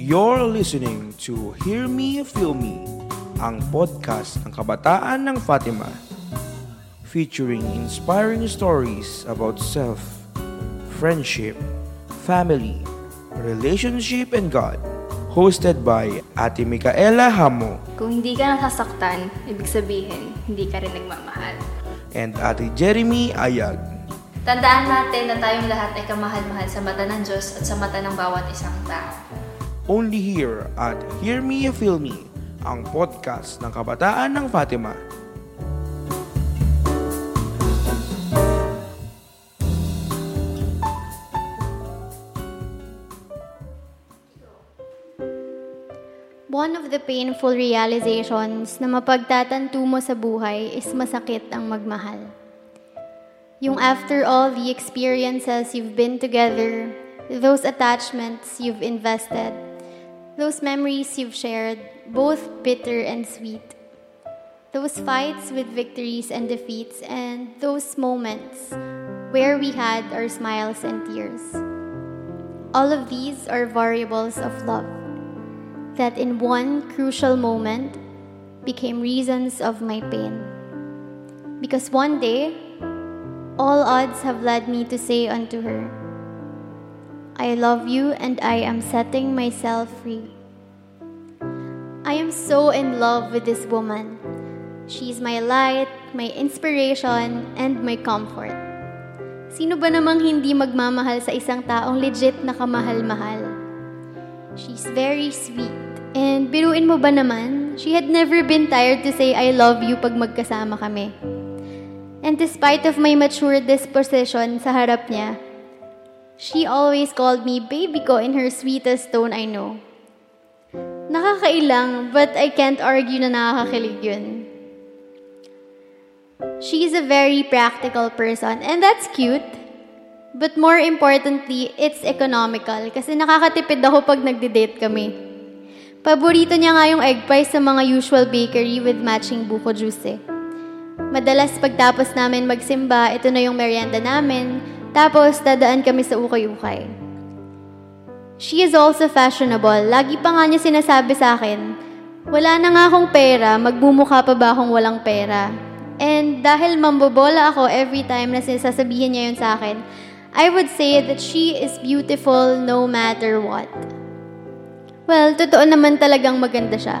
You're listening to Hear Me, Feel Me, ang podcast ng Kabataan ng Fatima, featuring inspiring stories about self, friendship, family, relationship, and God, hosted by Ati Mikaela Jamo. Kung hindi ka nasasaktan, ibig sabihin, hindi ka rin nagmamahal. And Ati Jeremie Ayag. Tandaan natin na tayong lahat ay kamahal-mahal sa mata ng Diyos at sa mata ng bawat isang tao. Only here at Hear Me, Feel Me, ang podcast ng Kabataan ng Fatima. One of the painful realizations na mapagtatanto mo sa buhay is masakit ang magmahal. Yung after all the experiences you've been together, those attachments you've invested, those memories you've shared, both bitter and sweet. Those fights with victories and defeats, and those moments where we had our smiles and tears. All of these are variables of love that in one crucial moment became reasons of my pain. Because one day, all odds have led me to say unto her, I love you and I am setting myself free. I am so in love with this woman. She is my light, my inspiration, and my comfort. Sino ba namang hindi magmamahal sa isang taong legit na kamahal-mahal? She's very sweet. And biruin mo ba naman, she had never been tired to say I love you pag magkasama kami. And despite of my mature disposition sa harap niya, she always called me baby ko in her sweetest tone I know. Nakakailang, but I can't argue na nakakakilig yun. She is a very practical person, and that's cute. But more importantly, it's economical kasi nakakatipid ako pag nagde-date kami. Paborito niya nga yung egg pie sa mga usual bakery with matching buko juice. Madalas pagtapos namin magsimba, ito na yung merienda namin. Tapos, dadaan kami sa ukay-ukay. She is also fashionable. Lagi pa nga niya sinasabi sa akin, wala na nga akong pera, magmumukha pa ba akong walang pera? And dahil mambobola ako every time na sinasabihin niya yun sa akin, I would say that she is beautiful no matter what. Well, totoo naman talagang maganda siya.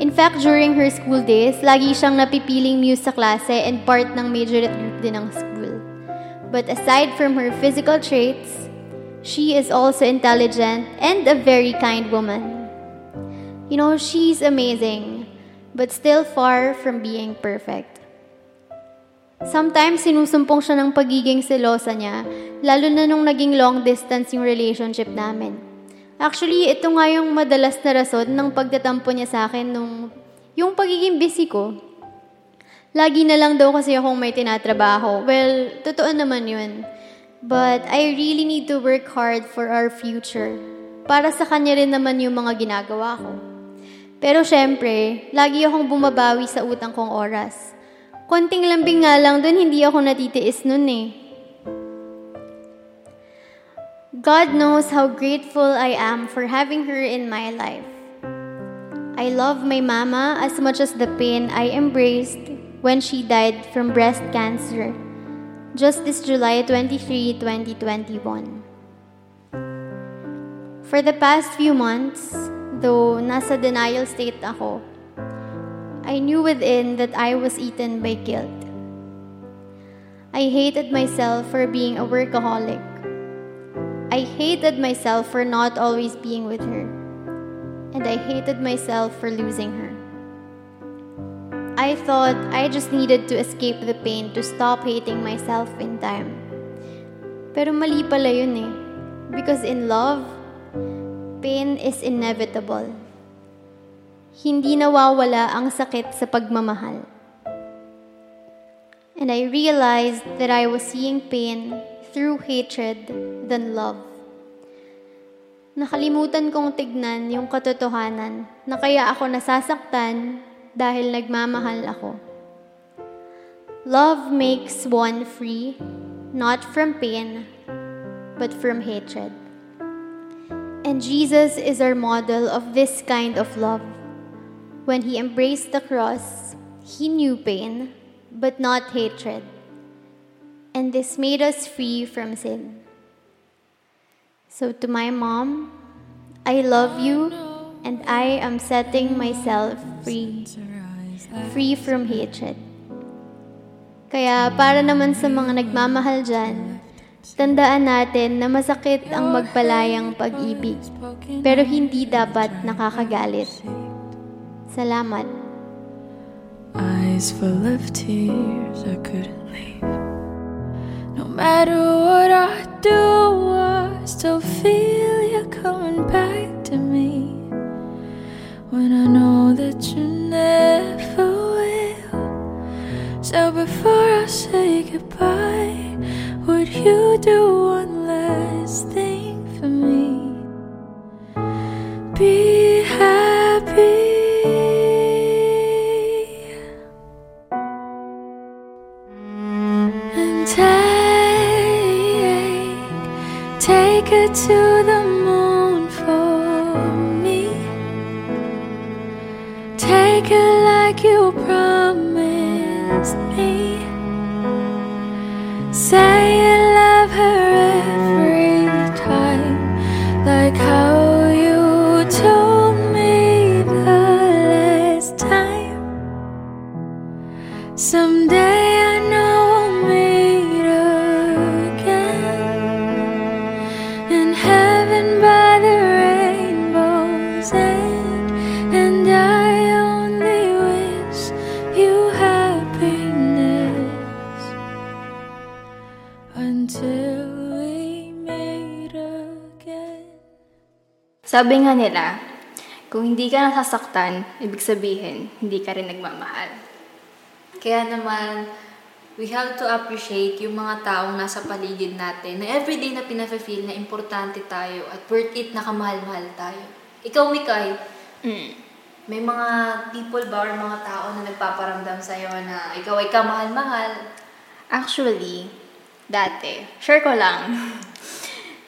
In fact, during her school days, lagi siyang napipiling muse sa klase and part ng majorette group din ng school. But aside from her physical traits, she is also intelligent and a very kind woman. You know, she's amazing, but still far from being perfect. Sometimes, sinusumpong siya ng pagiging selosa niya, lalo na nung naging long distance yung relationship namin. Actually, ito nga yung madalas na rason ng pagtatampo niya sa akin nung yung pagiging busy ko. Lagi na lang daw kasi akong may tinatrabaho. Well, totoo naman yun. But I really need to work hard for our future. Para sa kanya rin naman yung mga ginagawa ko. Pero syempre, lagi akong bumabawi sa utang kong oras. Konting lambing nga lang dun, hindi ako natitiis nun eh. God knows how grateful I am for having her in my life. I love my mama as much as the pain I embraced when she died from breast cancer, just this July 23, 2021. For the past few months, though nasa denial state ako, I knew within that I was eaten by guilt. I hated myself for being a workaholic. I hated myself for not always being with her. And I hated myself for losing her. I thought I just needed to escape the pain to stop hating myself in time. Pero mali pala yun eh. Because in love, pain is inevitable. Hindi nawawala ang sakit sa pagmamahal. And I realized that I was seeing pain through hatred than love. Nakalimutan kong tignan yung katotohanan na kaya ako nasasaktan dahil nagmamahal ako. Love makes one free, not from pain, but from hatred. And Jesus is our model of this kind of love. When he embraced the cross, he knew pain, but not hatred. And this made us free from sin. So to my mom, I love you, and I am setting myself free. Free from hatred. Kaya para naman sa mga nagmamahal dyan, tandaan natin na masakit ang magpalayang pag-ibig, pero hindi dapat nakakagalit. Salamat. Eyes full of tears, I couldn't leave. No matter what I do, I still feel you coming back to me. When I know that you never will. So before I say goodbye, would you do one last thing for me? Be happy. And take it to the moon for me. Take it like you promised me. Say you love her every time, like how you told me the last time. Someday I know we'll meet again, in heaven by the rainbow's end. And I only wish you happiness. Until we meet again. Sabi nga nila, kung hindi ka nasasaktan, ibig sabihin, hindi ka rin nagmamahal. Kaya naman, we have to appreciate yung mga taong nasa paligid natin na everyday na pina-feel na importante tayo at worth it na kamahal-mahal tayo. Ikaw, Mikay, may mga people ba or mga tao na nagpaparamdam sa'yo na ikaw ay kamahal-mahal? Actually, share ko lang.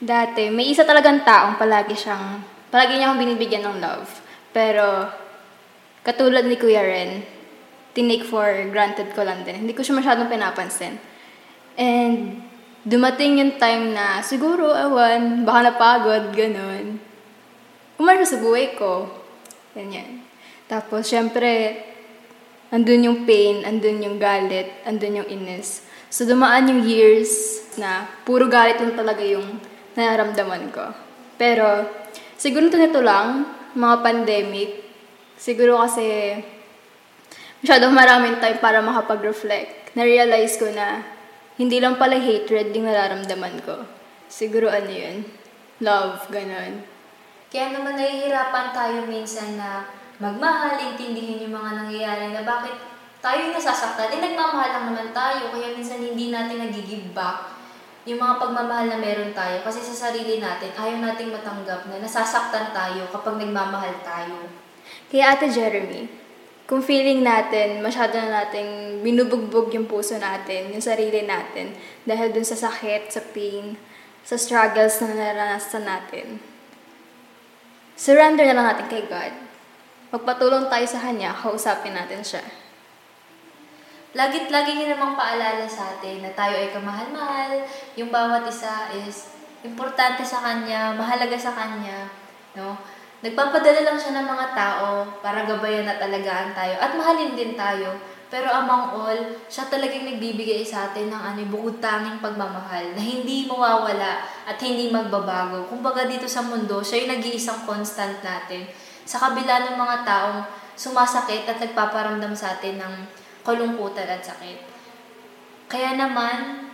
Dati, may isa talagang taong palagi niya akong binibigyan ng love. Pero, katulad ni Kuya Ren, tinake for granted ko lang din. Hindi ko siya masyadong pinapansin. And, dumating yung time na, siguro, baka napagod, ganun. Umano sa buhay ko. Ganyan. Tapos, syempre, andun yung pain, andun yung galit, andun yung inis. So, dumaan yung years na puro galit lang talaga yung nararamdaman ko. Pero, siguro nito lang, mga pandemic, siguro kasi masyadong maraming time para makapag-reflect. Na-realize ko na hindi lang pala hatred yung nararamdaman ko. Siguro love, ganun. Kaya naman nahihirapan tayo minsan na magmahal, intindihin yung mga nangyayari na bakit tayo yung nasasaktan, nagmamahal lang naman tayo, kaya minsan hindi natin nag-give back yung mga pagmamahal na meron tayo kasi sa sarili natin, ayaw nating matanggap na nasasaktan tayo kapag nagmamahal tayo. Kaya Ate Jeremie, kung feeling natin, masyado na nating binubugbog yung puso natin, yung sarili natin, dahil dun sa sakit, sa pain, sa struggles na naranasan natin, surrender na lang natin kay God. Magpatulong tayo sa Kanya, kausapin natin Siya. Lagi niya namang paalala sa atin na tayo ay kamahal-mahal, yung bawat isa is importante sa Kanya, mahalaga sa Kanya, no? Nagpapadala lang Siya ng mga tao para gabayan at alagaan tayo at mahalin din tayo. Pero among all, Siya talagang nagbibigay sa atin ng bukod-tanging pagmamahal na hindi mawawala at hindi magbabago. Kumbaga dito sa mundo, Siya yung nag-iisang constant natin sa kabila ng mga taong sumasakit at nagpaparamdam sa atin ng kalungkutan at sakit. Kaya naman,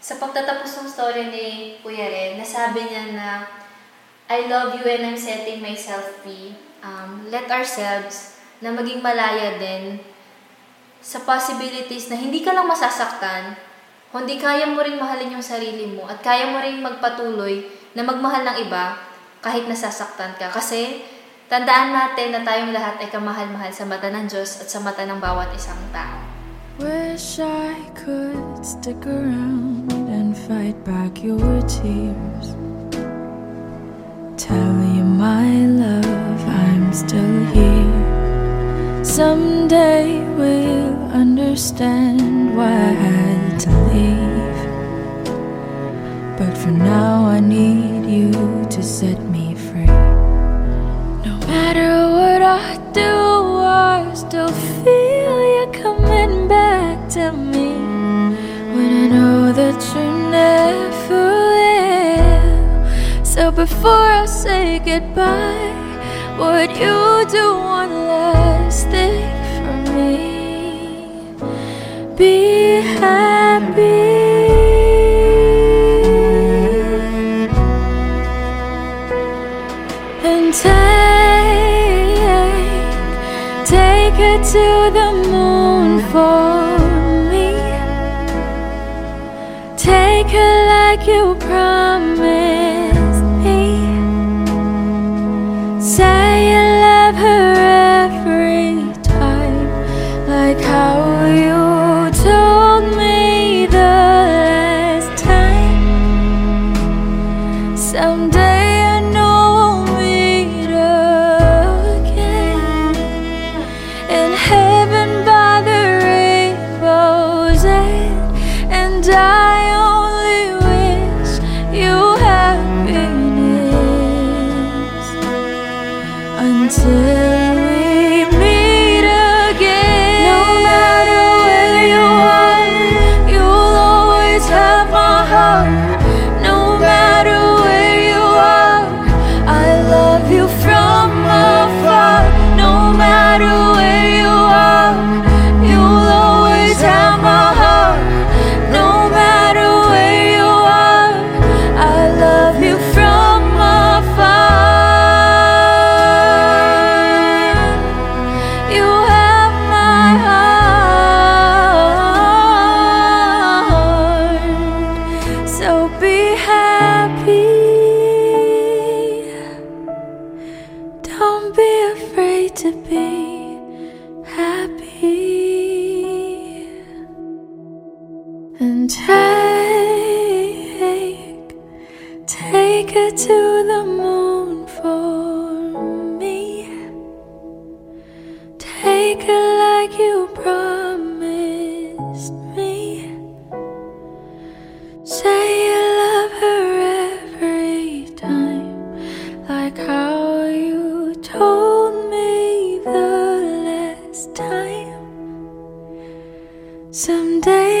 sa pagtatapos ng story ni Kuya Ren, nasabi niya na, I love you and I'm setting myself free. Let ourselves na maging malaya din sa possibilities na hindi ka lang masasaktan, kundi kaya mo rin mahalin yung sarili mo at kaya mo rin magpatuloy na magmahal ng iba kahit nasasaktan ka. Kasi, tandaan natin na tayong lahat ay kamahal-mahal sa mata ng Diyos at sa mata ng bawat isang tao. Wish I could stick around and fight back your tears. Tell you my love, I'm still here. Someday we'll understand why I had to leave. But for now I need you to set me free. No matter what I do, I still feel you coming back to me. When I know that you never will. So before I say goodbye, would you do one last thing for me? Be happy. Take her to the moon for me. Take her like you promised me. Say you love her every time, like how you told me the last time. Someday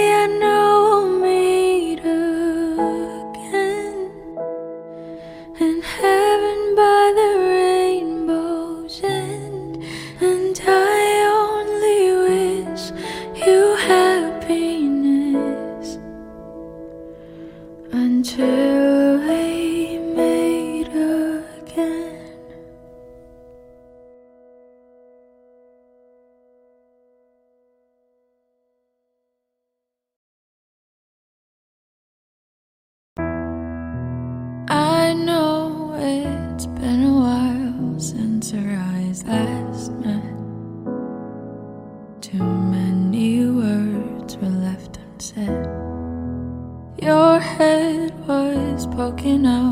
poking out.